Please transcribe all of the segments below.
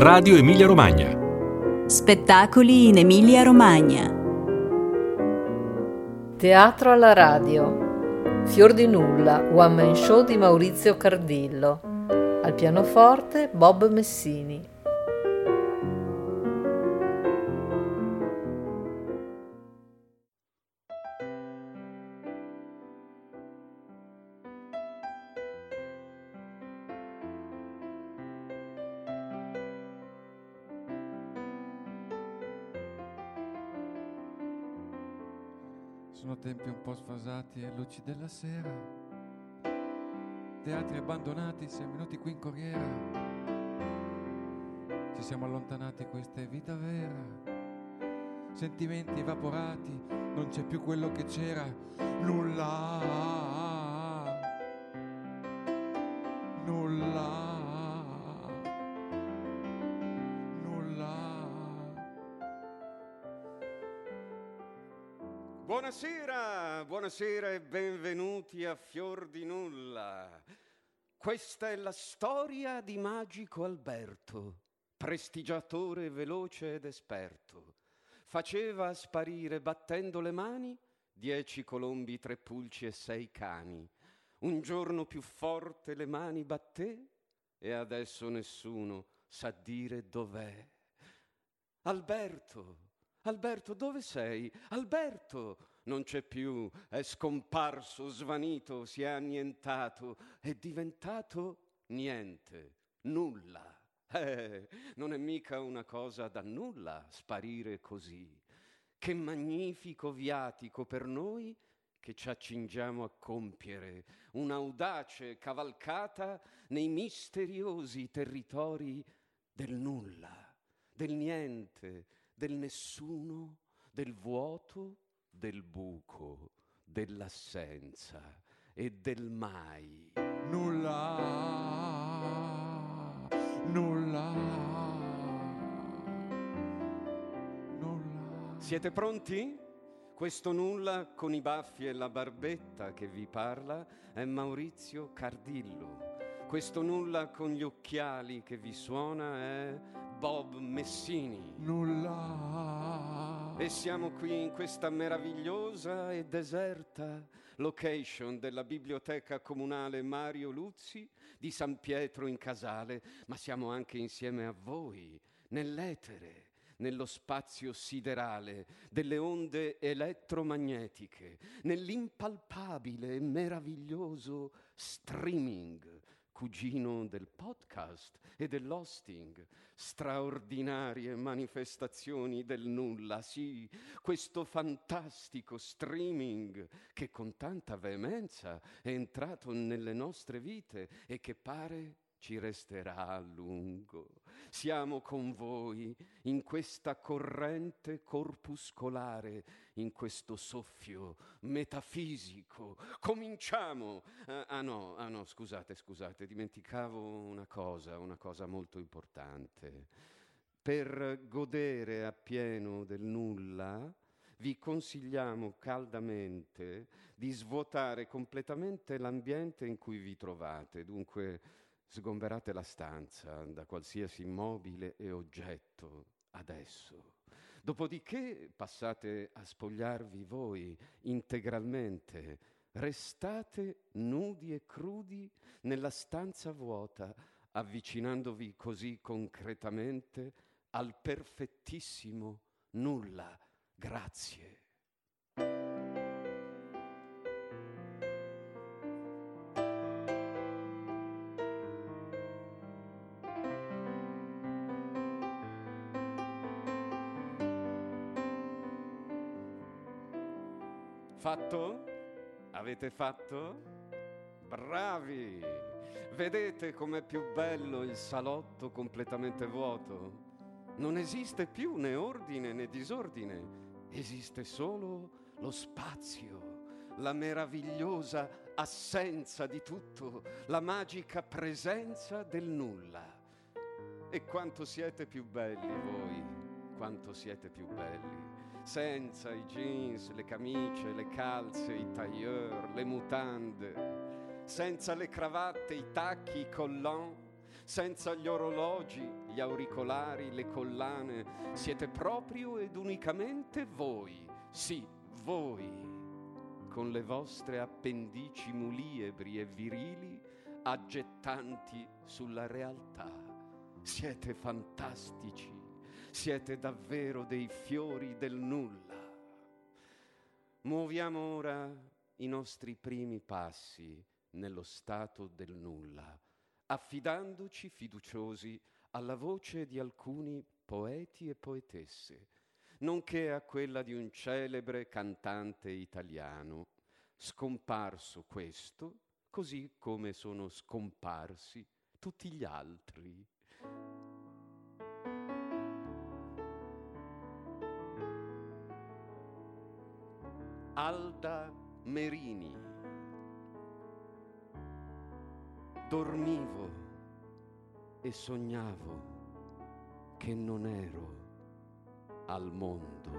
Radio Emilia Romagna. Spettacoli in Emilia Romagna. Teatro alla radio. Fior di Nulla, one man show di Maurizio Cardillo. Al pianoforte Bob Messini. Sono tempi un po' sfasati e luci della sera, teatri abbandonati, siamo venuti qui in corriera, ci siamo allontanati, questa è vita vera, sentimenti evaporati, non c'è più quello che c'era, nulla, nulla. Buonasera, buonasera e benvenuti a Fior di Nulla. Questa è la storia di Magico Alberto, prestigiatore veloce ed esperto. Faceva sparire battendo le mani 10 colombi, 3 pulci e 6 cani. Un giorno più forte le mani batté e adesso nessuno sa dire dov'è. Alberto! Alberto, dove sei? Alberto! Non c'è più, è scomparso, svanito, si è annientato, è diventato niente, nulla. Non è mica una cosa da nulla sparire così. Che magnifico viatico per noi che ci accingiamo a compiere, un'audace cavalcata nei misteriosi territori del nulla, del niente, del nessuno, del vuoto, del buco, dell'assenza e del mai. Nulla, nulla, nulla. Siete pronti? Questo nulla con i baffi e la barbetta che vi parla è Maurizio Cardillo. Questo nulla con gli occhiali che vi suona è Bob Messini. Nulla. E siamo qui in questa meravigliosa e deserta location della biblioteca comunale Mario Luzzi di San Pietro in Casale, ma siamo anche insieme a voi, nell'etere, nello spazio siderale, delle onde elettromagnetiche, nell'impalpabile e meraviglioso streaming, cugino del podcast e dell'hosting, straordinarie manifestazioni del nulla, sì, questo fantastico streaming che con tanta veemenza è entrato nelle nostre vite e che pare ci resterà a lungo. Siamo con voi in questa corrente corpuscolare, in questo soffio metafisico. Cominciamo! Ah no, scusate, dimenticavo una cosa molto importante. Per godere appieno del nulla, vi consigliamo caldamente di svuotare completamente l'ambiente in cui vi trovate, dunque sgomberate la stanza da qualsiasi mobile e oggetto adesso. Dopodiché passate a spogliarvi voi integralmente. Restate nudi e crudi nella stanza vuota, avvicinandovi così concretamente al perfettissimo nulla. Grazie. Fatto? Avete fatto? Bravi! Vedete com'è più bello il salotto completamente vuoto? Non esiste più né ordine né disordine, esiste solo lo spazio, la meravigliosa assenza di tutto, la magica presenza del nulla. E quanto siete più belli voi, quanto siete più belli. Senza i jeans, le camicie, le calze, i tailleur, le mutande, senza le cravatte, i tacchi, i collant, senza gli orologi, gli gli auricolari, le collane. Siete proprio ed unicamente voi, sì, voi, con le vostre appendici muliebri e virili aggettanti sulla realtà. Siete fantastici, siete davvero dei fiori del nulla. Muoviamo ora i nostri primi passi nello stato del nulla, affidandoci fiduciosi alla voce di alcuni poeti e poetesse, nonché a quella di un celebre cantante italiano, scomparso questo, così come sono scomparsi tutti gli altri. Alda Merini. Dormivo e sognavo che non ero al mondo.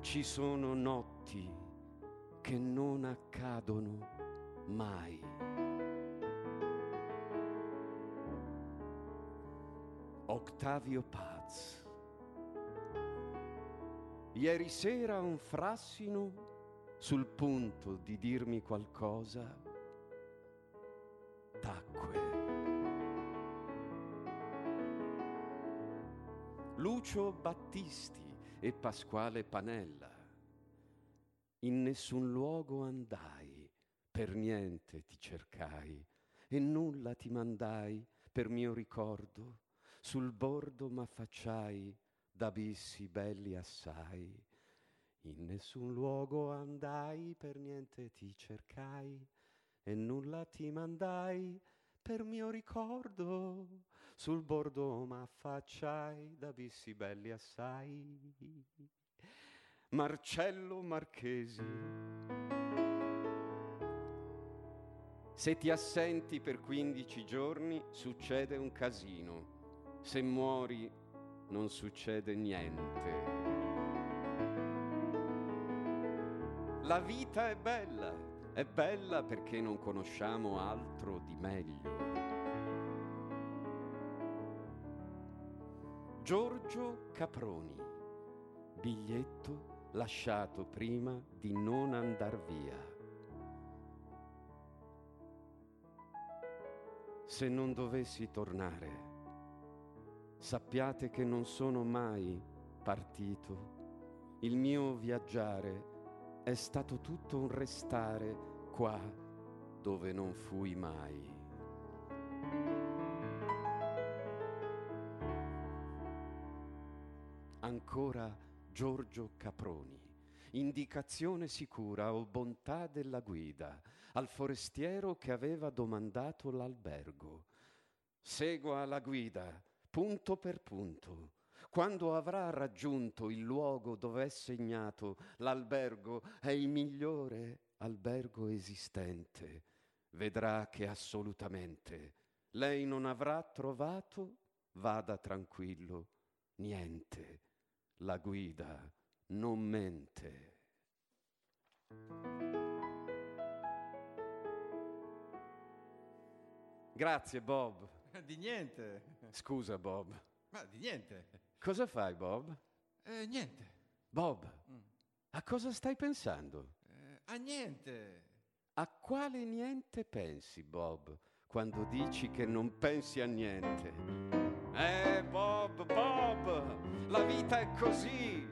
Ci sono notti che non accadono mai. Octavio Paz. Ieri sera un frassino sul punto di dirmi qualcosa tacque. Lucio Battisti e Pasquale Panella. In nessun luogo andai, per niente ti cercai, e nulla ti mandai per mio ricordo. Sul bordo m'affacciai d'abissi belli assai. In nessun luogo andai, per niente ti cercai, e nulla ti mandai per mio ricordo, sul bordo m'affacciai d'abissi belli assai. Marcello Marchesi. Se ti assenti per 15 giorni succede un casino, se muori non succede niente. La vita è bella. È bella perché non conosciamo altro di meglio. Giorgio Caproni. Biglietto lasciato prima di non andar via. Se non dovessi tornare, sappiate che non sono mai partito. Il mio viaggiare è stato tutto un restare qua dove non fui mai. Ancora Giorgio Caproni. Indicazione sicura o bontà della guida al forestiero che aveva domandato l'albergo. Segua la guida, punto per punto. Quando avrà raggiunto il luogo dove è segnato, l'albergo è il migliore albergo esistente. Vedrà che assolutamente lei non avrà trovato, vada tranquillo, niente. La guida non mente. Grazie Bob. Di niente. Scusa Bob. Ma di niente. Cosa fai, Bob? Niente. Bob, a cosa stai pensando? A niente. A quale niente pensi, Bob, quando dici che non pensi a niente? Bob, Bob, la vita è così.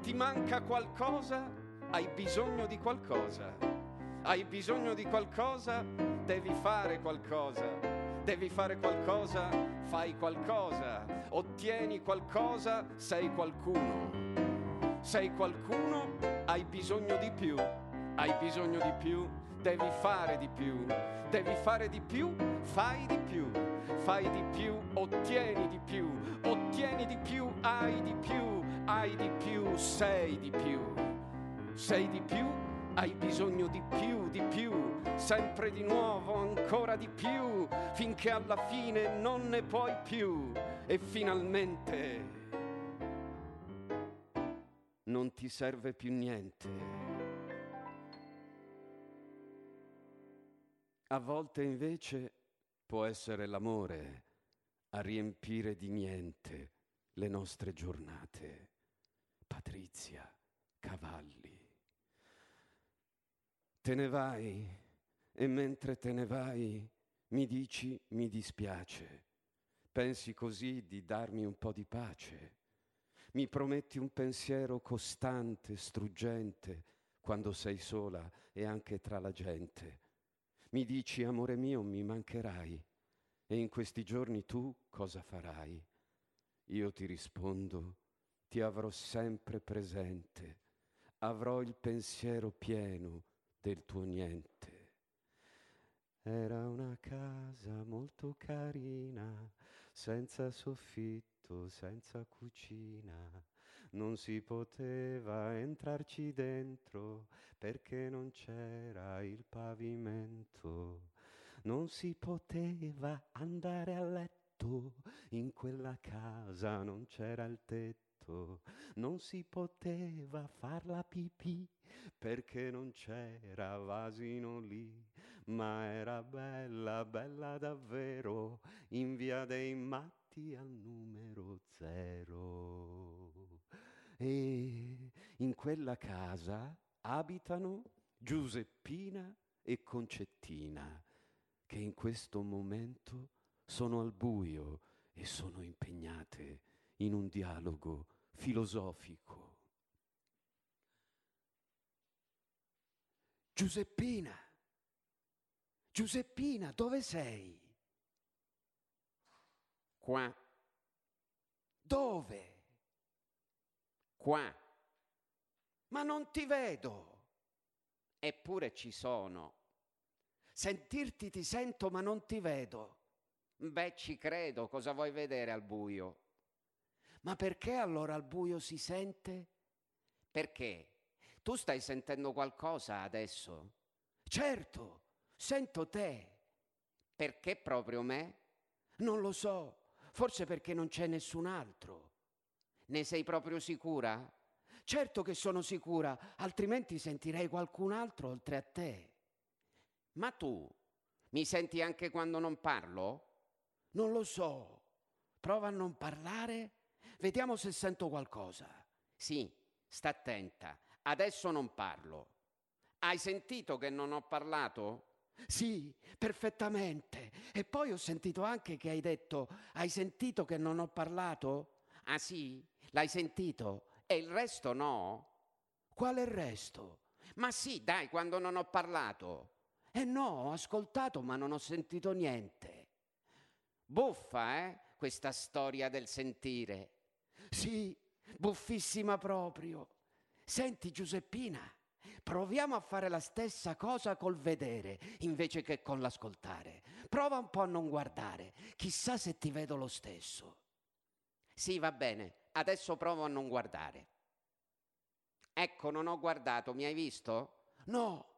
Ti manca qualcosa, hai bisogno di qualcosa. Hai bisogno di qualcosa, devi fare qualcosa. Devi fare qualcosa, fai qualcosa, ottieni qualcosa, sei qualcuno. Sei qualcuno, hai bisogno di più, hai bisogno di più, devi fare di più, devi fare di più, fai di più, fai di più, ottieni di più, ottieni di più, hai di più, hai di più, sei di più, sei di più. Hai bisogno di più, sempre di nuovo, ancora di più, finché alla fine non ne puoi più e finalmente non ti serve più niente. A volte invece può essere l'amore a riempire di niente le nostre giornate. Patrizia Cavalli. Te ne vai e mentre te ne vai mi dici mi dispiace. Pensi così di darmi un po' di pace. Mi prometti un pensiero costante, struggente, quando sei sola e anche tra la gente. Mi dici, amore mio, mi mancherai, e in questi giorni tu cosa farai? Io ti rispondo, ti avrò sempre presente, avrò il pensiero pieno del tuo niente. Era una casa molto carina, senza soffitto, senza cucina. Non si poteva entrarci dentro perché non c'era il pavimento. Non si poteva andare a letto, in quella casa non c'era il tetto. Non si poteva far la pipì perché non c'era vasino lì. Ma era bella, bella davvero, in via dei matti al numero 0. E in quella casa abitano Giuseppina e Concettina, che in questo momento sono al buio e sono impegnate in un dialogo filosofico. Giuseppina! Giuseppina, dove sei? Qua. Dove? Qua. Ma non ti vedo. Eppure ci sono. Sentirti ti sento, ma non ti vedo. Beh, ci credo, cosa vuoi vedere al buio? Ma perché allora al buio si sente? Perché? Tu stai sentendo qualcosa adesso? Certo, sento te. Perché proprio me? Non lo so, forse perché non c'è nessun altro. Ne sei proprio sicura? Certo che sono sicura, altrimenti sentirei qualcun altro oltre a te. Ma tu mi senti anche quando non parlo? Non lo so. Prova a non parlare, vediamo se sento qualcosa. Sì, sta attenta. Adesso non parlo. Hai sentito che non ho parlato? Sì, perfettamente. E poi ho sentito anche che hai detto: hai sentito che non ho parlato? Ah sì? L'hai sentito? E il resto no? Quale resto? Ma sì, dai, quando non ho parlato. Eh no, ho ascoltato ma non ho sentito niente. Buffa, questa storia del sentire. Sì, buffissima proprio. Senti Giuseppina, proviamo a fare la stessa cosa col vedere invece che con l'ascoltare. Prova un po' a non guardare, chissà se ti vedo lo stesso. Sì, va bene. Adesso provo a non guardare. Ecco, non ho guardato, mi hai visto? No.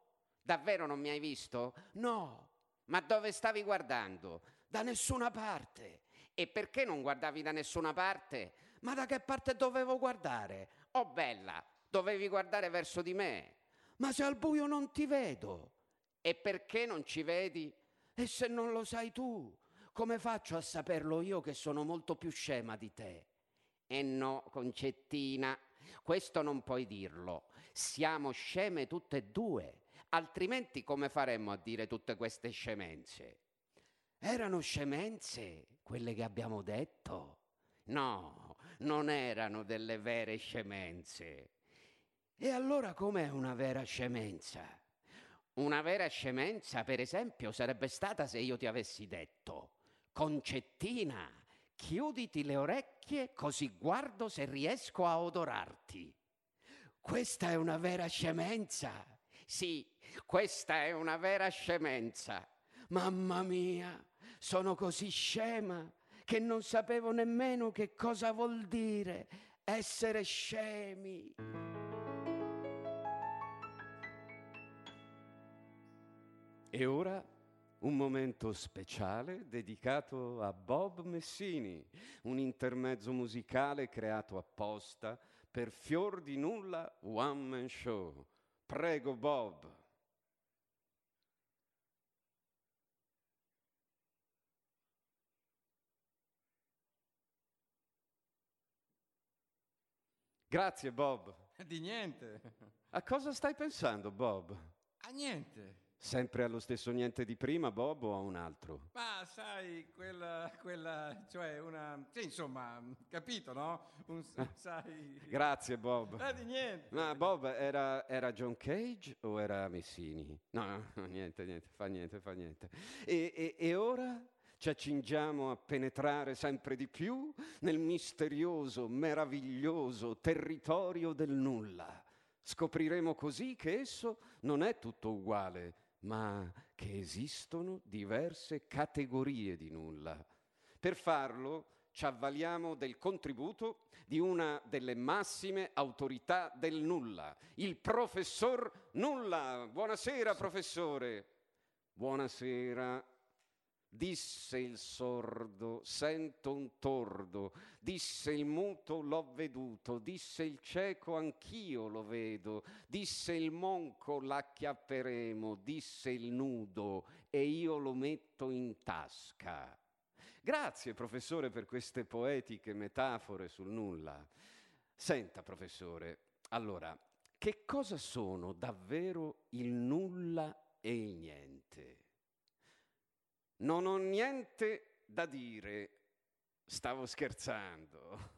Davvero non mi hai visto? No. Ma dove stavi guardando? Da nessuna parte. E perché non guardavi da nessuna parte? Ma da che parte dovevo guardare? Oh bella, dovevi guardare verso di me. Ma se al buio non ti vedo. E perché non ci vedi? E se non lo sai tu? Come faccio a saperlo io che sono molto più scema di te? E no, Concettina, questo non puoi dirlo. Siamo sceme tutte e due, altrimenti come faremmo a dire tutte queste scemenze? Erano scemenze quelle che abbiamo detto? No, non erano delle vere scemenze. E allora com'è una vera scemenza? Una vera scemenza, per esempio, sarebbe stata se io ti avessi detto: Concettina, chiuditi le orecchie così guardo se riesco a odorarti. Questa è una vera scemenza. Sì, questa è una vera scemenza. Mamma mia, sono così scema che non sapevo nemmeno che cosa vuol dire essere scemi. E ora un momento speciale dedicato a Bob Messini, un intermezzo musicale creato apposta per Fior di Nulla One Man Show. Prego Bob. Grazie, Bob. Di niente. A cosa stai pensando, Bob? A niente. Sempre allo stesso niente di prima, Bob, o a un altro? Ma sai, cioè una... Sì, insomma, capito, no? Sai... Grazie, Bob. Di niente. Ma Bob, era John Cage o era Messini? No, niente, fa niente. E ora ci accingiamo a penetrare sempre di più nel misterioso, meraviglioso territorio del nulla. Scopriremo così che esso non è tutto uguale, ma che esistono diverse categorie di nulla. Per farlo ci avvaliamo del contributo di una delle massime autorità del nulla, il professor Nulla. Buonasera, professore. Buonasera. Disse il sordo, sento un tordo, disse il muto, l'ho veduto, disse il cieco, anch'io lo vedo, disse il monco, l'acchiapperemo, disse il nudo, e io lo metto in tasca. Grazie, professore, per queste poetiche metafore sul nulla. Senta, professore, allora, che cosa sono davvero il nulla e il niente? Non ho niente da dire, stavo scherzando.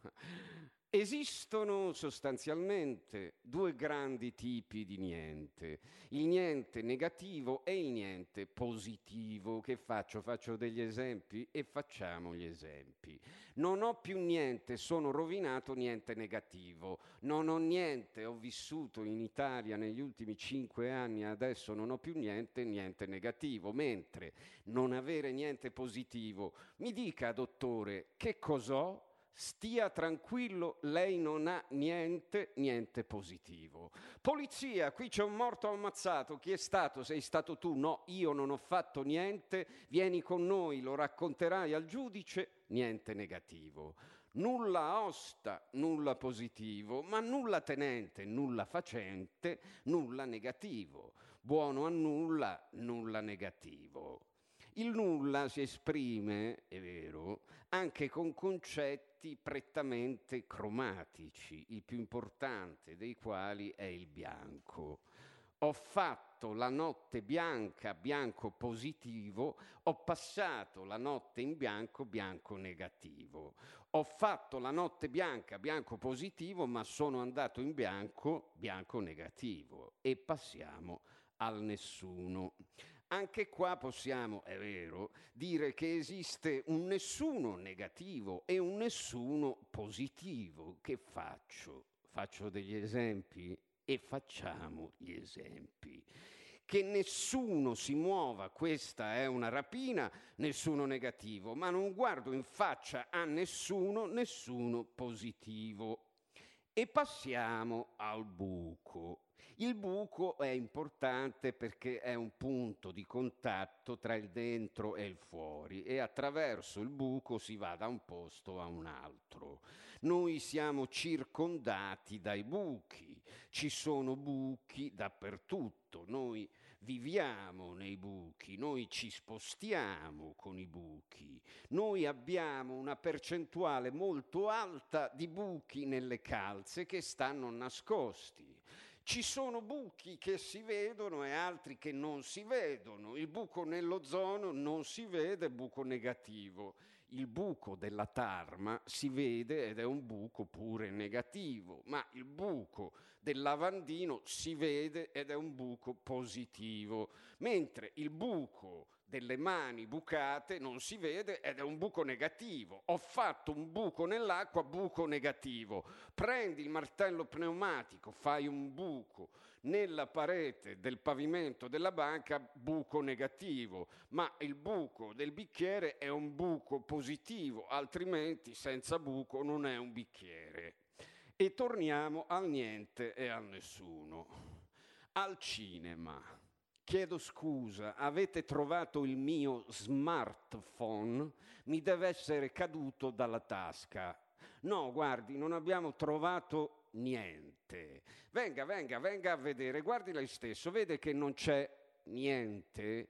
Esistono sostanzialmente due grandi tipi di niente, il niente negativo e il niente positivo. Che faccio? Faccio degli esempi e facciamo gli esempi. Non ho più niente, sono rovinato, niente negativo. Non ho niente, ho vissuto in Italia negli ultimi 5 anni, adesso non ho più niente, niente negativo. Mentre non avere niente positivo, mi dica, dottore, che cos'ho? Stia tranquillo, lei non ha niente, niente positivo. Polizia, qui c'è un morto ammazzato, chi è stato? Sei stato tu? No, io non ho fatto niente, vieni con noi, lo racconterai al giudice, niente negativo. Nulla osta, nulla positivo, ma nulla tenente, nulla facente, nulla negativo. Buono a nulla, nulla negativo. Il nulla si esprime, è vero, anche con concetti prettamente cromatici, il più importante dei quali è il bianco. Ho fatto la notte bianca, bianco positivo, ho passato la notte in bianco, bianco negativo. Ho fatto la notte bianca, bianco positivo, ma sono andato in bianco, bianco negativo. E passiamo al nessuno. Anche qua possiamo, è vero, dire che esiste un nessuno negativo e un nessuno positivo. Che faccio? Faccio degli esempi e facciamo gli esempi. Che nessuno si muova, questa è una rapina, nessuno negativo, ma non guardo in faccia a nessuno, nessuno positivo. E passiamo al buco. Il buco è importante perché è un punto di contatto tra il dentro e il fuori e attraverso il buco si va da un posto a un altro. Noi siamo circondati dai buchi, ci sono buchi dappertutto. Noi viviamo nei buchi, noi ci spostiamo con i buchi, noi abbiamo una percentuale molto alta di buchi nelle calze che stanno nascosti. Ci sono buchi che si vedono e altri che non si vedono. Il buco nell'ozono non si vede, buco negativo. Il buco della tarma si vede ed è un buco pure negativo, ma il buco del lavandino si vede ed è un buco positivo, mentre il buco delle mani bucate non si vede ed è un buco negativo. Ho fatto un buco nell'acqua, buco negativo. Prendi il martello pneumatico, fai un buco nella parete del pavimento della banca, buco negativo, ma il buco del bicchiere è un buco positivo, altrimenti senza buco non è un bicchiere. E torniamo al niente e al nessuno. Al cinema. Chiedo scusa, avete trovato il mio smartphone? Mi deve essere caduto dalla tasca. No, guardi, non abbiamo trovato niente. Venga a vedere, guardi lei stesso, vede che non c'è niente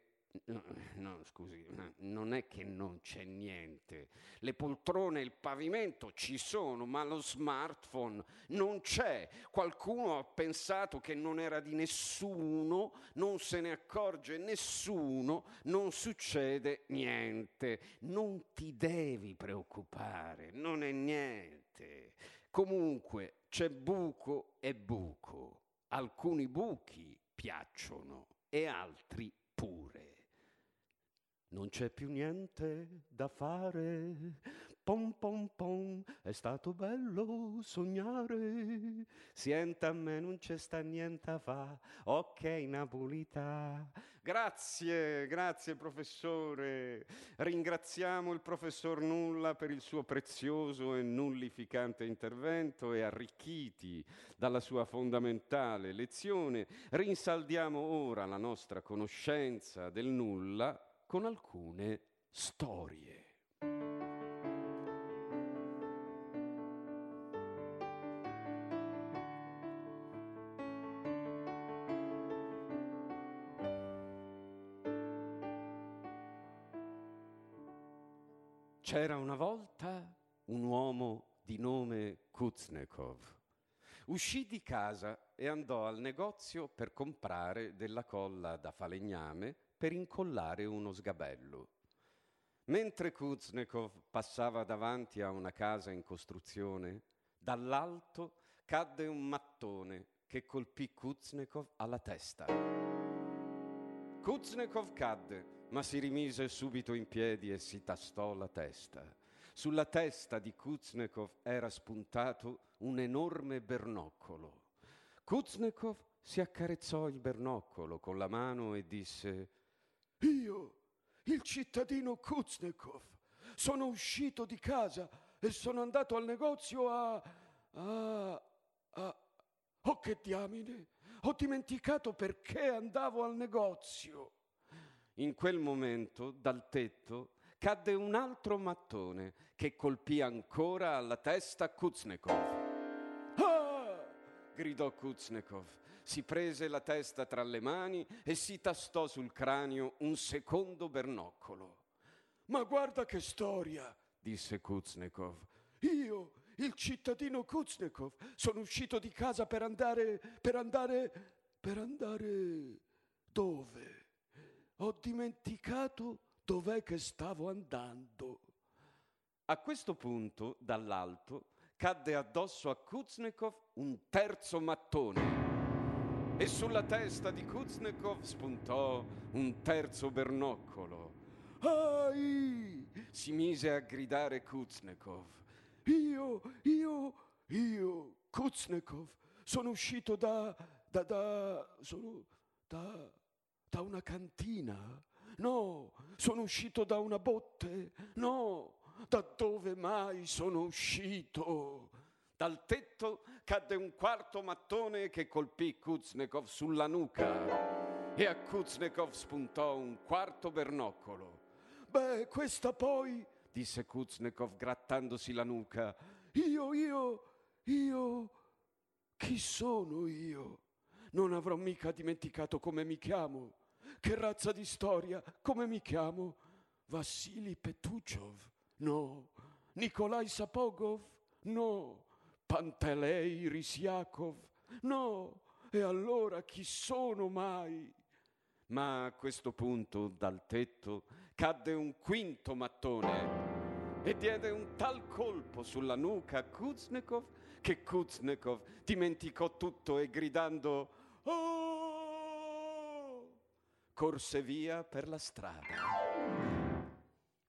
No, scusi, non è che non c'è niente. Le poltrone e il pavimento ci sono, ma lo smartphone non c'è. Qualcuno ha pensato che non era di nessuno, non se ne accorge nessuno, non succede niente. Non ti devi preoccupare, non è niente. Comunque c'è buco e buco. Alcuni buchi piacciono e altri pure. Non c'è più niente da fare, pom pom pom, è stato bello sognare, sienta a me non c'è sta niente a fa, ok Napolità. Grazie, grazie professore, ringraziamo il professor Nulla per il suo prezioso e nullificante intervento e arricchiti dalla sua fondamentale lezione, rinsaldiamo ora la nostra conoscenza del nulla con alcune storie. C'era una volta un uomo di nome Kuznetsov. Uscì di casa e andò al negozio per comprare della colla da falegname per incollare uno sgabello. Mentre Kuznetsov passava davanti a una casa in costruzione, dall'alto cadde un mattone che colpì Kuznetsov alla testa. Kuznetsov cadde, ma si rimise subito in piedi e si tastò la testa. Sulla testa di Kuznetsov era spuntato un enorme bernoccolo. Kuznetsov si accarezzò il bernoccolo con la mano e disse: «Io, il cittadino Kuznetsov, sono uscito di casa e sono andato al negozio a... Oh, che diamine! Ho dimenticato perché andavo al negozio!» In quel momento, dal tetto, cadde un altro mattone che colpì ancora alla testa Kuznetsov. Gridò Kuznetsov, si prese la testa tra le mani e si tastò sul cranio un secondo bernoccolo. «Ma guarda che storia!» disse Kuznetsov. «Io, il cittadino Kuznetsov, sono uscito di casa per andare... dove? Ho dimenticato dov'è che stavo andando». A questo punto, dall'alto, cadde addosso a Kuznetsov un terzo mattone e sulla testa di Kuznetsov spuntò un terzo bernoccolo. «Ahi!» si mise a gridare Kuznetsov. Io, Kuznetsov, sono uscito da una cantina? No, sono uscito da una botte? No, da dove mai sono uscito?» Dal tetto cadde un quarto mattone che colpì Kuznetsov sulla nuca e a Kuznetsov spuntò un quarto bernoccolo. «Beh, questa poi», disse Kuznetsov grattandosi la nuca, io, chi sono io? Non avrò mica dimenticato come mi chiamo. Che razza di storia, come mi chiamo? Vassili Petuchov? No. Nikolai Sapogov? No. Pantelei Risiakov? No. E allora chi sono mai? Ma a questo punto dal tetto cadde un quinto mattone e diede un tal colpo sulla nuca a Kuznetsov che Kuznetsov dimenticò tutto e gridando «Oh!» corse via per la strada.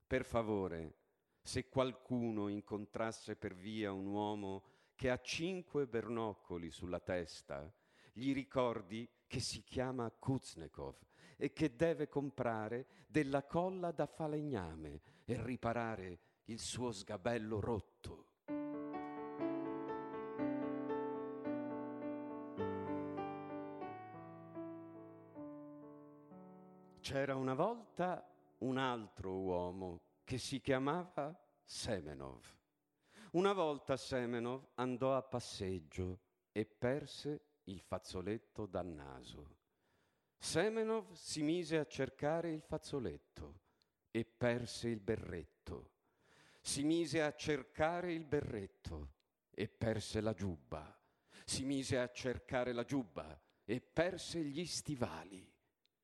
Per favore, se qualcuno incontrasse per via un uomo che ha 5 bernoccoli sulla testa, gli ricordi che si chiama Kuznetsov e che deve comprare della colla da falegname e riparare il suo sgabello rotto. C'era una volta un altro uomo che si chiamava Semenov. Una volta Semenov andò a passeggio e perse il fazzoletto dal naso. Semenov si mise a cercare il fazzoletto e perse il berretto. Si mise a cercare il berretto e perse la giubba. Si mise a cercare la giubba e perse gli stivali.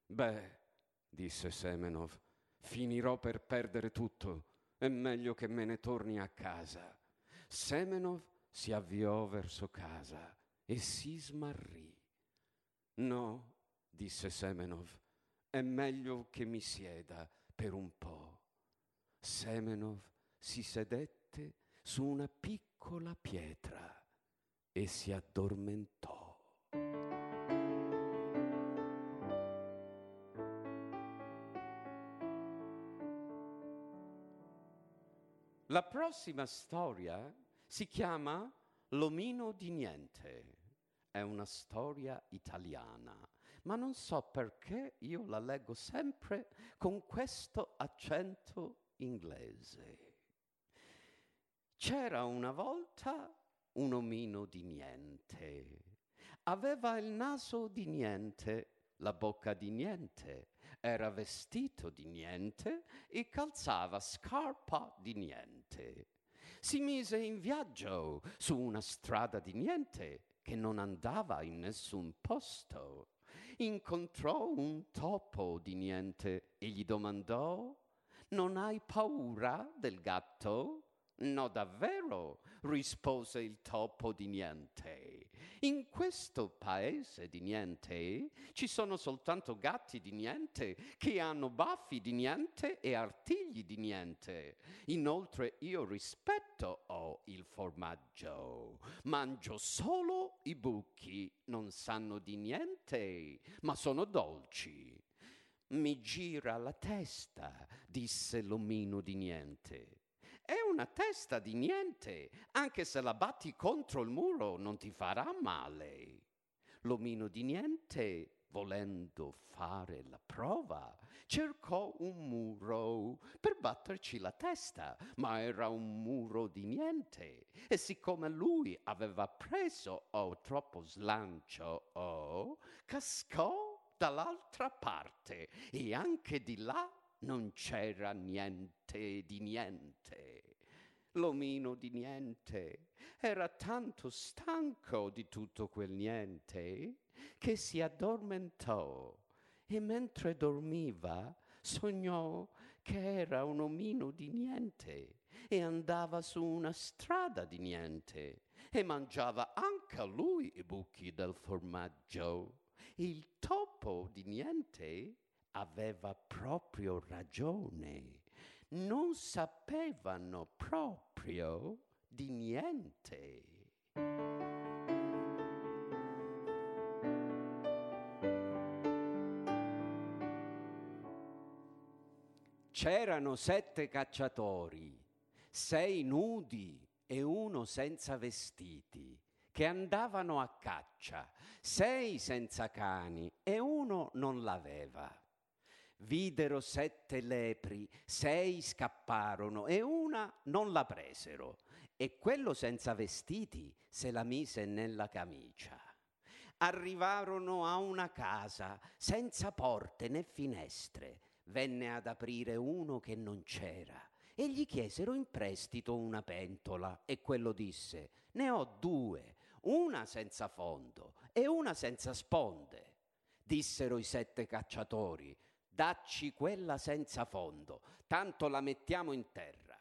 «Beh», disse Semenov, «finirò per perdere tutto. È meglio che me ne torni a casa». Semenov si avviò verso casa e si smarrì. «No», disse Semenov, «è meglio che mi sieda per un po'». Semenov si sedette su una piccola pietra e si addormentò. La prossima storia si chiama L'omino di niente. È una storia italiana, ma non so perché io la leggo sempre con questo accento inglese. C'era una volta un omino di niente. Aveva il naso di niente, la bocca di niente, era vestito di niente e calzava scarpa di niente. Si mise in viaggio su una strada di niente che non andava in nessun posto. Incontrò un topo di niente e gli domandò: «Non hai paura del gatto?» «No, davvero», rispose il topo di niente. «In questo paese di niente ci sono soltanto gatti di niente che hanno baffi di niente e artigli di niente. Inoltre io rispetto il formaggio. Mangio solo i buchi, non sanno di niente, ma sono dolci». «Mi gira la testa», disse l'omino di niente. «È una testa di niente, anche se la batti contro il muro non ti farà male». L'omino di niente, volendo fare la prova, cercò un muro per batterci la testa, ma era un muro di niente. E siccome lui aveva preso troppo slancio, cascò dall'altra parte e anche di là non c'era niente di niente. L'omino di niente era tanto stanco di tutto quel niente che si addormentò, e mentre dormiva sognò che era un omino di niente e andava su una strada di niente e mangiava anche lui i buchi del formaggio. Il topo di niente aveva proprio ragione. Non sapevano proprio di niente. C'erano 7 cacciatori, 6 nudi e 1 senza vestiti, che andavano a caccia, 6 senza cani e 1 non l'aveva. Videro 7 lepri, 6 scapparono e 1 non la presero, e quello senza vestiti se la mise nella camicia. Arrivarono a una casa senza porte né finestre. Venne ad aprire uno che non c'era e gli chiesero in prestito una pentola, e quello disse: «Ne ho 2, una senza fondo e una senza sponde». Dissero i 7 cacciatori: «Dacci quella senza fondo, tanto la mettiamo in terra».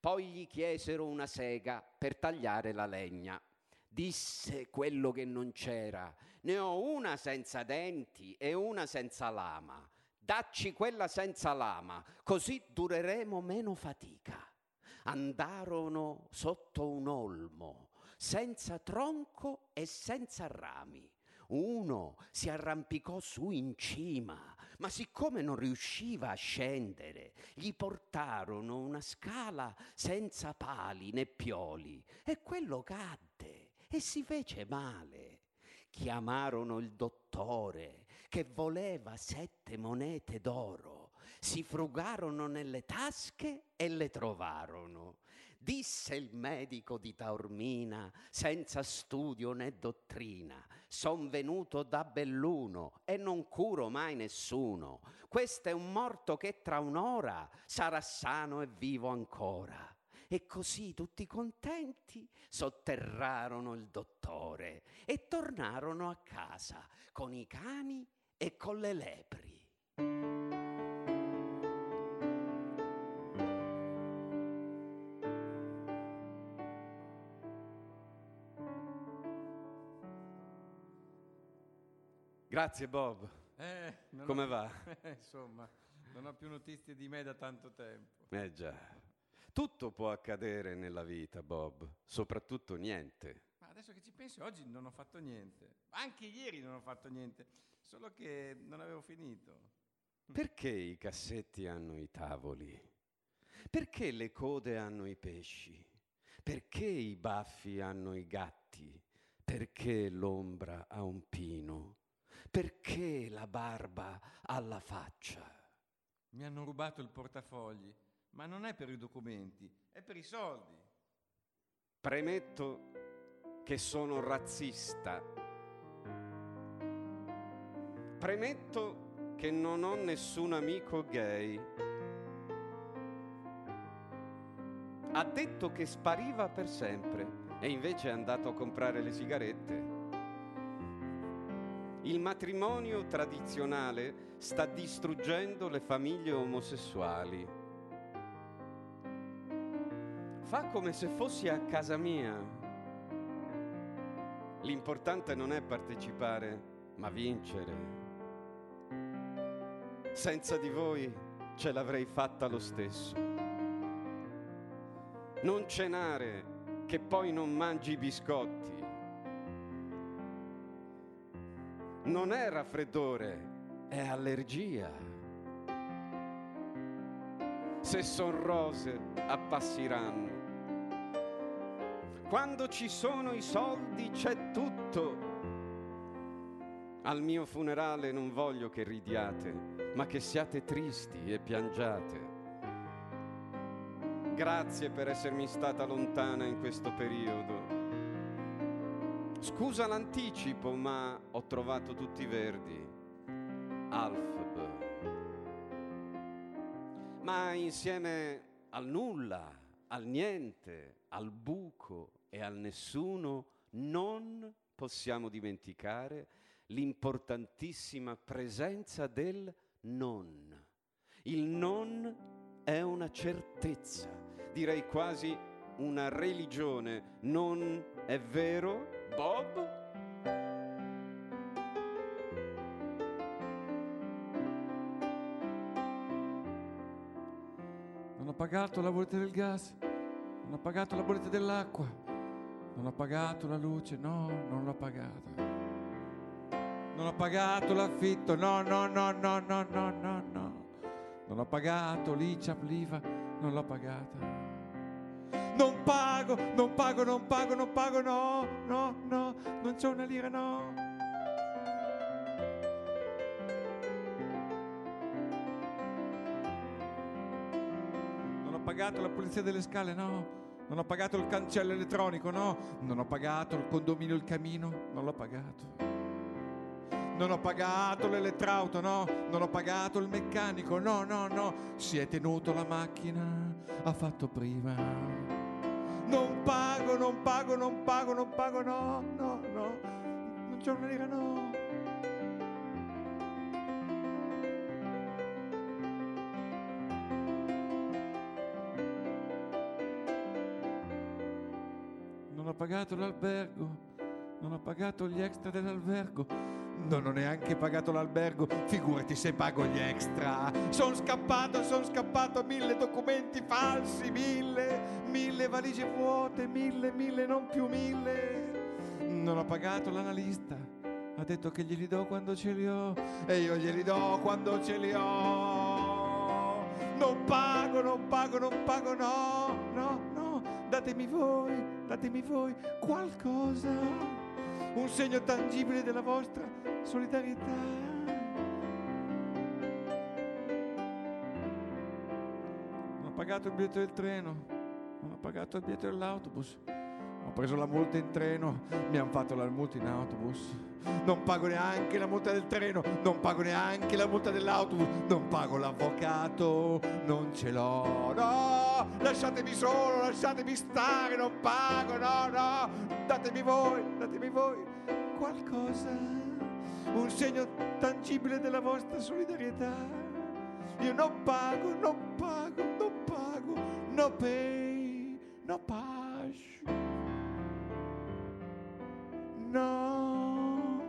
Poi gli chiesero una sega per tagliare la legna. Disse quello che non c'era: «Ne ho una senza denti e una senza lama. Dacci quella senza lama, così dureremo meno fatica». Andarono sotto un olmo, senza tronco e senza rami. Uno si arrampicò su in cima, ma siccome non riusciva a scendere, gli portarono una scala senza pali né pioli, e quello cadde e si fece male. Chiamarono il dottore, che voleva 7 monete d'oro. Si frugarono nelle tasche e le trovarono. Disse il medico di Taormina, senza studio né dottrina, son venuto da Belluno e non curo mai nessuno. Questo è un morto che tra un'ora sarà sano e vivo ancora. E così tutti contenti sotterrarono il dottore e tornarono a casa con i cani e con le lepri. Grazie Bob, come va? Insomma, non ho più notizie di me da tanto tempo. Già, tutto può accadere nella vita Bob, soprattutto niente. Ma adesso che ci penso, oggi non ho fatto niente, anche ieri non ho fatto niente, solo che non avevo finito. Perché i cassetti hanno i tavoli? Perché le code hanno i pesci? Perché i baffi hanno i gatti? Perché l'ombra ha un pino? Perché la barba alla faccia? Mi hanno rubato il portafogli, ma non è per i documenti, è per i soldi. Premetto che sono razzista. Premetto che non ho nessun amico gay. Ha detto che spariva per sempre e invece è andato a comprare le sigarette. Il matrimonio tradizionale sta distruggendo le famiglie omosessuali. Fa come se fossi a casa mia. L'importante non è partecipare, ma vincere. Senza di voi ce l'avrei fatta lo stesso. Non cenare, che poi non mangi i biscotti. Non è raffreddore, è allergia. Se son rose, appassiranno. Quando ci sono i soldi c'è tutto. Al mio funerale non voglio che ridiate, ma che siate tristi e piangiate. Grazie per essermi stata lontana in questo periodo. Scusa l'anticipo, ma ho trovato tutti verdi. Alf. Ma insieme al nulla, al niente, al buco e al nessuno non possiamo dimenticare l'importantissima presenza del non. Il non è una certezza, direi quasi una religione. Non è vero, Bob? Non ho pagato la bolletta del gas, non ho pagato la bolletta dell'acqua, non ho pagato la luce, no, non l'ho pagata. Non ho pagato l'affitto, no, no, no, no, no, no, no, no. Non ho pagato l'ICAP, l'IVA, non l'ho pagata. Non pago, non pago, non pago, non pago, no, no, no, non c'è una lira, no. Non ho pagato la pulizia delle scale, no. Non ho pagato il cancello elettronico, no. Non ho pagato il condominio, il camino, non l'ho pagato. Non ho pagato l'elettrauto, no. Non ho pagato il meccanico, no, no, no. Si è tenuto la macchina, ha fatto prima. Non pago, non pago, non pago, non pago, no, no, no, non c'è una lira, no. Non ho pagato l'albergo, non ho pagato gli extra dell'albergo. Non ho neanche pagato l'albergo, figurati se pago gli extra. Sono scappato, 1000 documenti falsi, 1000 valigie vuote, 1000, non più 1000. Non ho pagato l'analista, ha detto che glieli do quando ce li ho, e io glieli do quando ce li ho. Non pago, non pago, non pago, no, no, no, datemi voi qualcosa. Un segno tangibile della vostra solidarietà. Non ho pagato il biglietto del treno, non non ho pagato il biglietto dell'autobus, ho preso la multa in treno, mi hanno fatto la multa in autobus, non pago neanche la multa del treno, non pago neanche la multa dell'autobus, non pago l'avvocato, non ce l'ho, no, lasciatemi solo, lasciatemi stare, non pago, no, no, datemi voi qualcosa, un segno tangibile della vostra solidarietà, io non pago, non pago, non pago, no pay, no pass. No.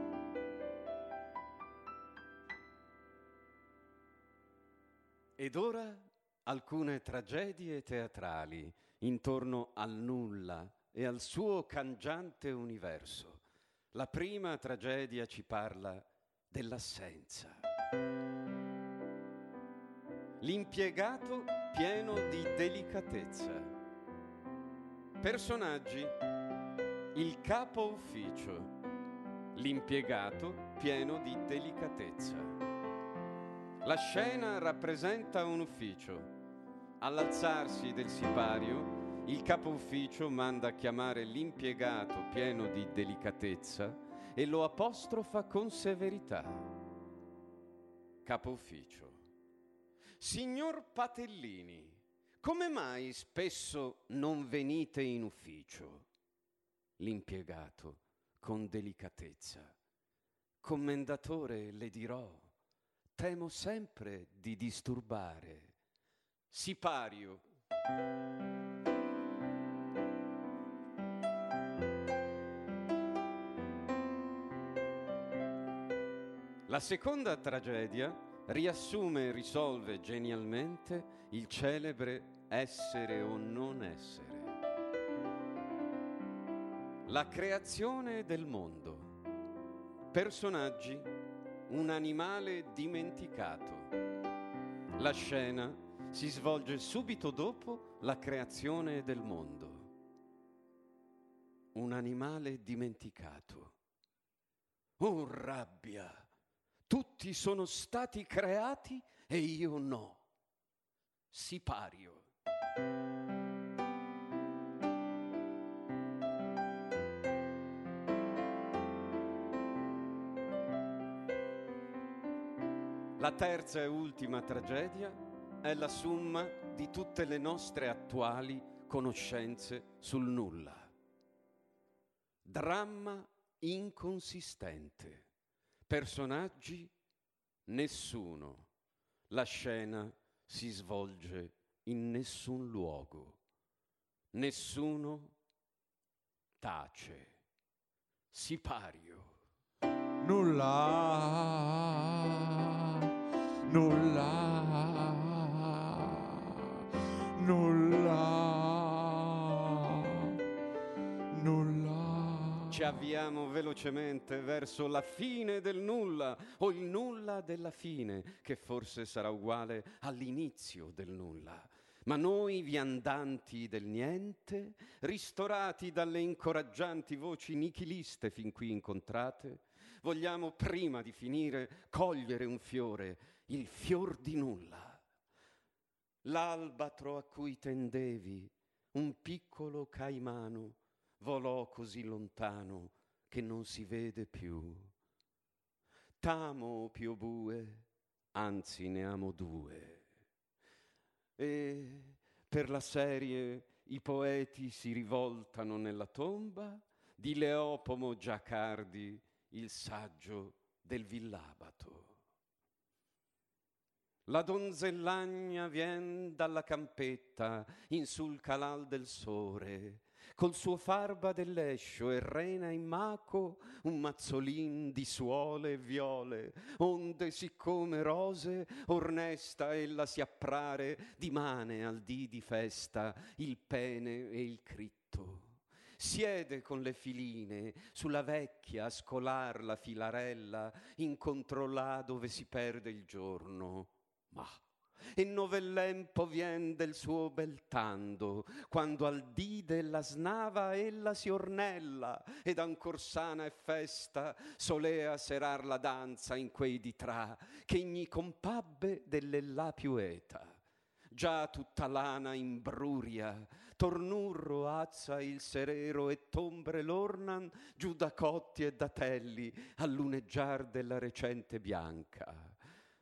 Ed ora alcune tragedie teatrali intorno al nulla e al suo cangiante universo. La prima tragedia ci parla dell'assenza. L'impiegato pieno di delicatezza. Personaggi: il capo ufficio, l'impiegato pieno di delicatezza. La scena rappresenta un ufficio. All'alzarsi del sipario, il capo ufficio manda a chiamare l'impiegato pieno di delicatezza e lo apostrofa con severità. Capo ufficio: signor Patellini, come mai spesso non venite in ufficio? L'impiegato con delicatezza: commendatore, le dirò, temo sempre di disturbare. Sipario: la seconda tragedia riassume e risolve genialmente il celebre essere o non essere. La creazione del mondo. Personaggi: un animale dimenticato. La scena si svolge subito dopo la creazione del mondo. Un animale dimenticato. Oh rabbia! Tutti sono stati creati e io no. Sipario. La terza e ultima tragedia è la somma di tutte le nostre attuali conoscenze sul nulla. Dramma inconsistente. Personaggi: nessuno. La scena si svolge in nessun luogo. Nessuno tace. Sipario. Nulla. Ci avviamo velocemente verso la fine del nulla, o il nulla della fine, che forse sarà uguale all'inizio del nulla. Ma noi, viandanti del niente, ristorati dalle incoraggianti voci nichiliste fin qui incontrate, vogliamo, prima di finire, cogliere un fiore, il fior di nulla, l'albatro a cui tendevi, un piccolo caimano, volò così lontano che non si vede più. T'amo, piovue, anzi ne amo due. E per la serie i poeti si rivoltano nella tomba di Leopomo Giacardi, il saggio del Villabato. La donzellagna vien dalla campetta in sul calal del sole, col suo farba dell'escio e rena in maco un mazzolin di suole e viole, onde siccome rose ornesta ella si apprare di mane al dì di festa il pene e il critto. Siede con le filine sulla vecchia a scolar la filarella incontrollà dove si perde il giorno. Ma e novell'empo vien del suo bel tando, quando al dì della snava ella si ornella, ed ancor sana e festa solea serar la danza in quei di tra, che gli compabbe dell'ella più eta. già tutta lana imbruria, tornurro azza il serero e tombre l'ornan giù da cotti e datelli al luneggiar della recente bianca.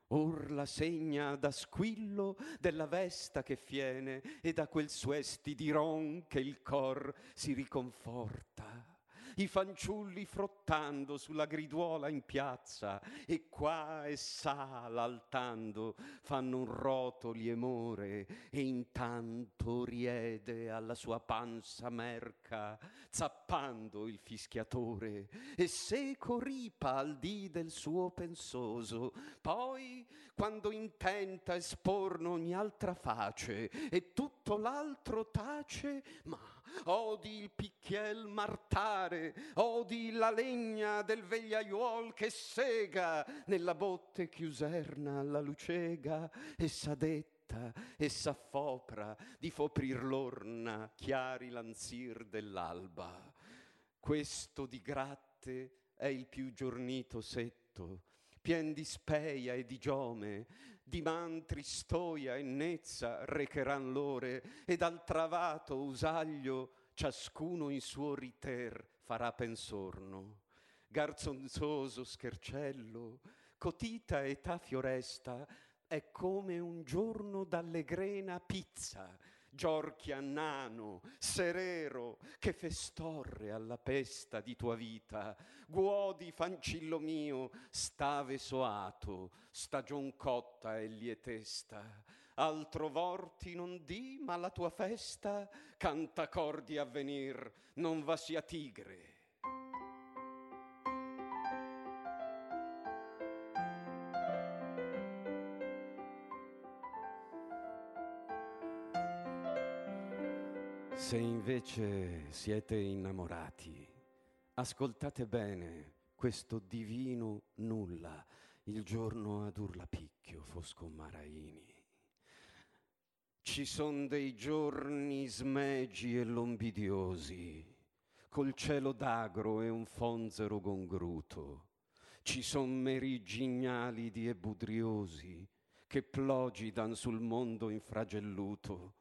Or la segna da squillo della vesta che fiene e da quel suesti di ron che il cor si riconforta. I fanciulli frottando sulla griduola in piazza e qua e sa l'altando fanno un roto liemore e intanto riede alla sua panza merca zappando il fischiatore e seco ripa al dì del suo pensoso. Poi quando intenta esporne ogni altra face e tutto l'altro tace, ma odi il picchiel martare, odi la legna del vegliaiuol che sega nella botte chiuserna la lucega e s'adetta e s'affopra di foprir l'orna chiari lanzir dell'alba. Questo di gratte è il più giornito setto, pien di speia e di giome, di man tristoia e nezza recheran l'ore e dal travato usaglio ciascuno in suo riter farà pensorno. Garzonzoso schercello, cotita età fioresta, è come un giorno d'allegrena pizza, giorchia nano, serero, che festorre alla pesta di tua vita, guodi fancillo mio, stave soato, stagion cotta e lietesta, altro vorti non di, ma la tua festa, canta cordi avvenir, non va sia tigre. Se invece siete innamorati, ascoltate bene questo divino nulla, il giorno ad Urlapicchio, Fosco Maraini. Ci son dei giorni smegi e lombidiosi, col cielo d'agro e un fonzero gongruto. Ci son meriggi ignalidi e budriosi, che plogidan sul mondo infragelluto.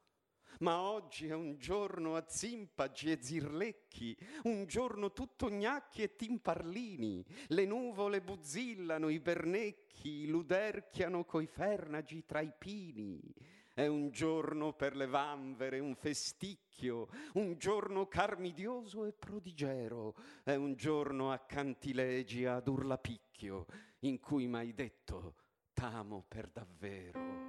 Ma oggi è un giorno a zimpagi e zirlecchi, un giorno tutto gnacchi e timparlini, le nuvole buzzillano, i bernecchi luderchiano coi fernagi tra i pini. È un giorno per le vanvere, un festicchio, un giorno carmidioso e prodigero, è un giorno a cantilegi ad Urlapicchio, in cui m'hai detto t'amo per davvero.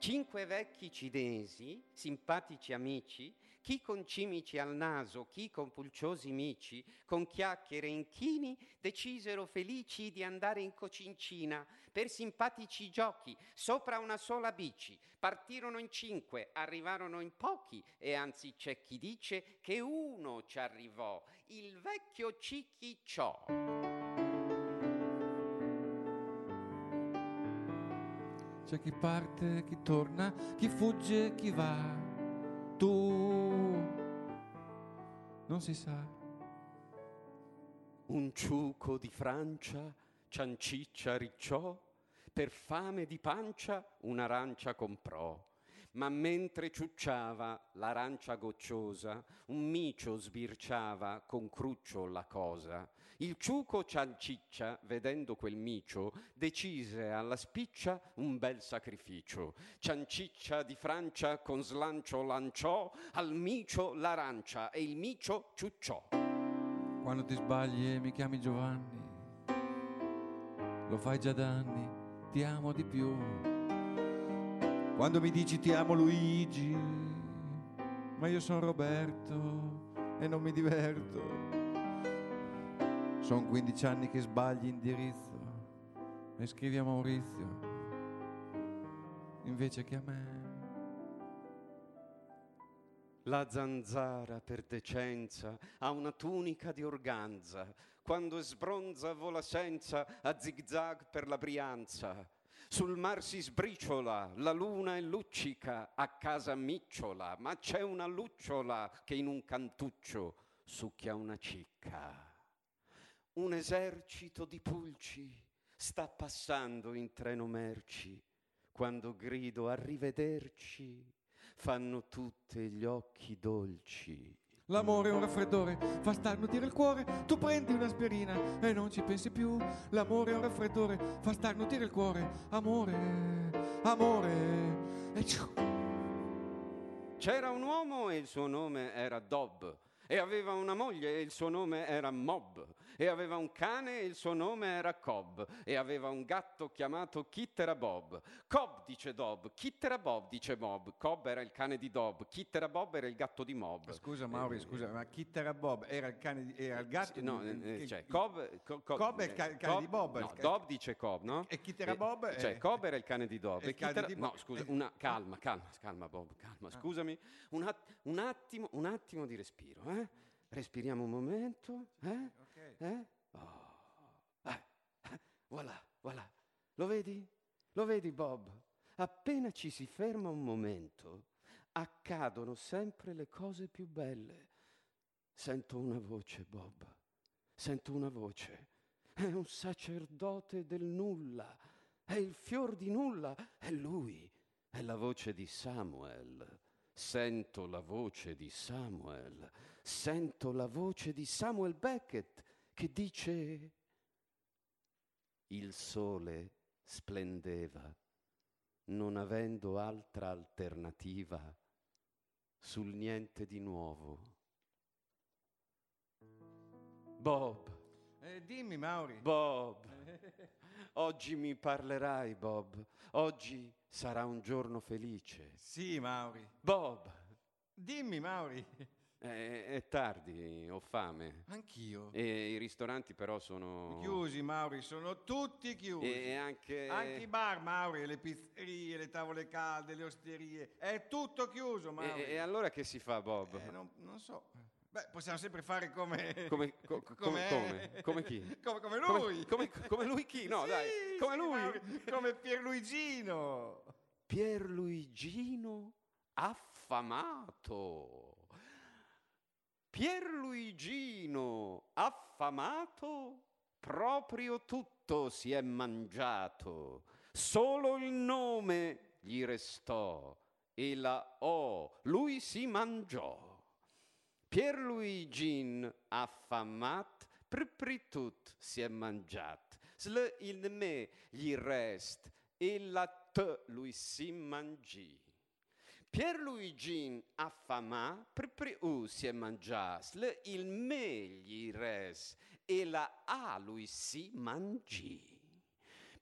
Cinque vecchi cinesi, simpatici amici, chi con cimici al naso, chi con pulciosi mici, con chiacchiere e inchini, decisero felici di andare in Cocincina per simpatici giochi, sopra una sola bici. Partirono in cinque, arrivarono in pochi, e anzi c'è chi dice che uno ci arrivò, il vecchio Cicchicciò. C'è chi parte, chi torna, chi fugge, chi va. Tu non si sa. Un ciuco di Francia, cianciccia ricciò, per fame di pancia un'arancia comprò. Ma mentre ciucciava l'arancia gocciosa, un micio sbirciava con cruccio la cosa. Il ciuco cianciccia, vedendo quel micio, decise alla spiccia un bel sacrificio. Cianciccia di Francia con slancio lanciò al micio l'arancia e il micio ciucciò. Quando ti sbagli e mi chiami Giovanni, lo fai già da anni, ti amo di più. Quando mi dici ti amo Luigi, ma io sono Roberto e non mi diverto. Sono 15 anni che sbagli indirizzo e scrivi a Maurizio invece che a me. La zanzara per decenza ha una tunica di organza, quando sbronza vola senza a zigzag per la Brianza. Sul mar si sbriciola, la luna è luccica, a casa micciola, ma c'è una lucciola che in un cantuccio succhia una cicca. Un esercito di pulci sta passando in treno merci. Quando grido arrivederci, fanno tutte gli occhi dolci. L'amore è un raffreddore, fa starnutire il cuore, tu prendi un'aspirina e non ci pensi più. L'amore è un raffreddore, fa starnutire il cuore, amore, amore. E c'era un uomo e il suo nome era Dob, e aveva una moglie e il suo nome era Mob, e aveva un cane e il suo nome era Cobb, e aveva un gatto chiamato Kitterabob. Cobb dice Dob, Kitterabob dice Mob. Cobb era il cane di Dob, Kitterabob era il gatto di Mob. Scusa Mauri, scusa, ma Kitterabob era il cane di, era il gatto? No, cioè Cobb è il cane di Bob. No, Dob dice Cobb, no? E Kitterabob cioè Cobb era il cane di Dob. E no, scusa, una calma Bob, calma, scusami. Un attimo di respiro, eh? Respiriamo un momento, eh? Okay. Eh? Oh. Voilà. Lo vedi Bob? Appena ci si ferma un momento, accadono sempre le cose più belle. Sento una voce, Bob. È un sacerdote del nulla. È il fior di nulla. È lui. È la voce di Samuel. Sento la voce di Samuel Beckett che dice: il sole splendeva, non avendo altra alternativa, sul niente di nuovo. Bob. Dimmi Mauri. Bob, oggi mi parlerai, Bob. Oggi sarà un giorno felice. Sì, Mauri. Bob. Dimmi, Mauri. È tardi, ho fame. Anch'io. E i ristoranti però sono... chiusi, Mauri, sono tutti chiusi. E anche i bar, Mauri, le pizzerie, le tavole calde, le osterie. È tutto chiuso, Mauri. E allora che si fa, Bob? Non so. Beh, possiamo sempre fare come chi? Come lui. Come lui chi? No, sì, dai, come sì, lui. Mauri, come Pierluigino. Pierluigino affamato. Proprio tutto si è mangiato. Solo il nome gli restò e la O lui si mangiò. Pierluigin affamat, pritut si è mangiat, sl il me gli rest e la t lui si mangi. Pierluigin affamat, pritut si è mangiat, sl il me gli rest e la a lui si mangi.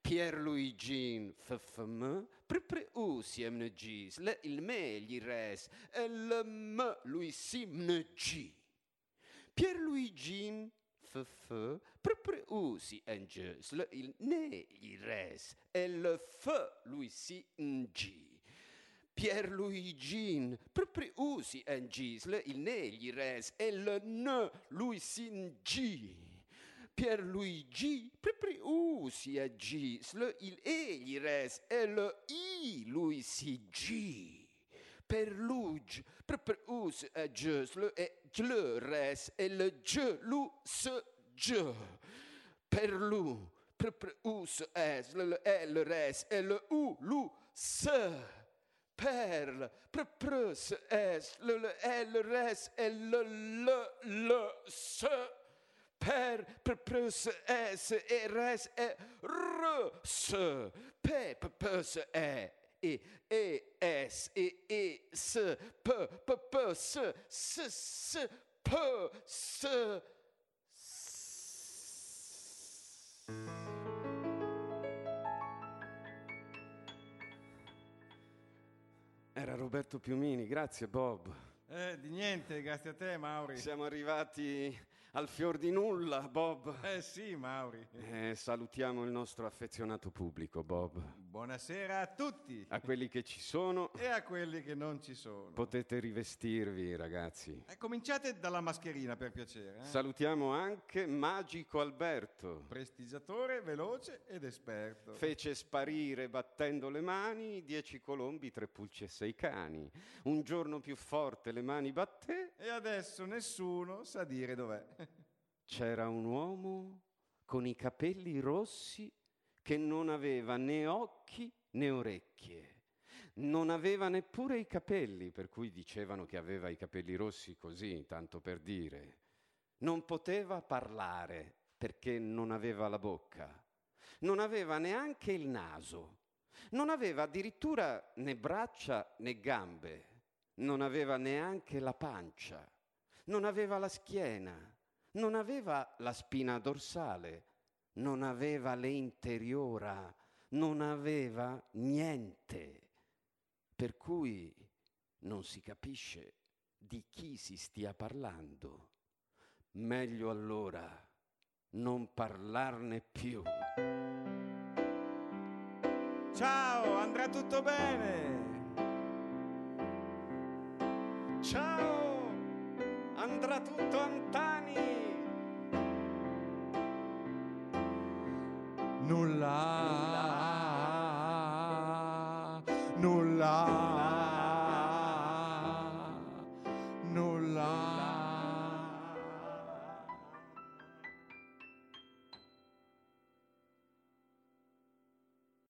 Pierluigin ffm, pritut si è mnegi, sl il me gli rest e l m lui si mnegi. Pierluigin ff, pritut si ng, sl il ne gli rest e l f lui si ng. Pierluigin pritut si ng, sl il ne gli rest e l n lui si ng. Pierluigi, si agì, il e gli res, e lo i lui si g. Perlugi, si agì, e gl res, e lo g lui si g. Perlu, si es, e lo res, e lo u lui s. Perl, si es, e lo res, e lo l s. Per plus s e res e r s pe plus e s e s p s s p s. Era Roberto Piumini, grazie Bob. Di niente, grazie a te Mauri. Siamo arrivati al fior di nulla, Bob. Eh sì, Mauri. Salutiamo il nostro affezionato pubblico, Bob. Buonasera a tutti. A quelli che ci sono. E a quelli che non ci sono. Potete rivestirvi, ragazzi. Cominciate dalla mascherina, per piacere. Salutiamo anche Magico Alberto. Prestigiatore, veloce ed esperto. Fece sparire, battendo le mani, 10 colombi, 3 pulci e 6 cani. Un giorno più forte le mani batté e adesso nessuno sa dire dov'è. c'era un uomo con i capelli rossi che non aveva né occhi né orecchie, non aveva neppure i capelli, per cui dicevano che aveva i capelli rossi così, tanto per dire. Non poteva parlare perché non aveva la bocca, non aveva neanche il naso, non aveva addirittura né braccia né gambe, non aveva neanche la pancia, non aveva la schiena, non aveva la spina dorsale, non aveva le interiora, non aveva niente, per cui non si capisce di chi si stia parlando. Meglio allora non parlarne più. Ciao, andrà tutto bene. Ciao, andrà tutto antani. Nulla.